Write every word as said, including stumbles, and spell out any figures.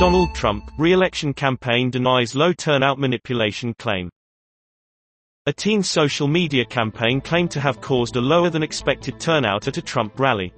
Donald Trump, re-election campaign denies low turnout manipulation claim. A teen social media campaign claimed to have caused a lower than expected turnout at a Trump rally.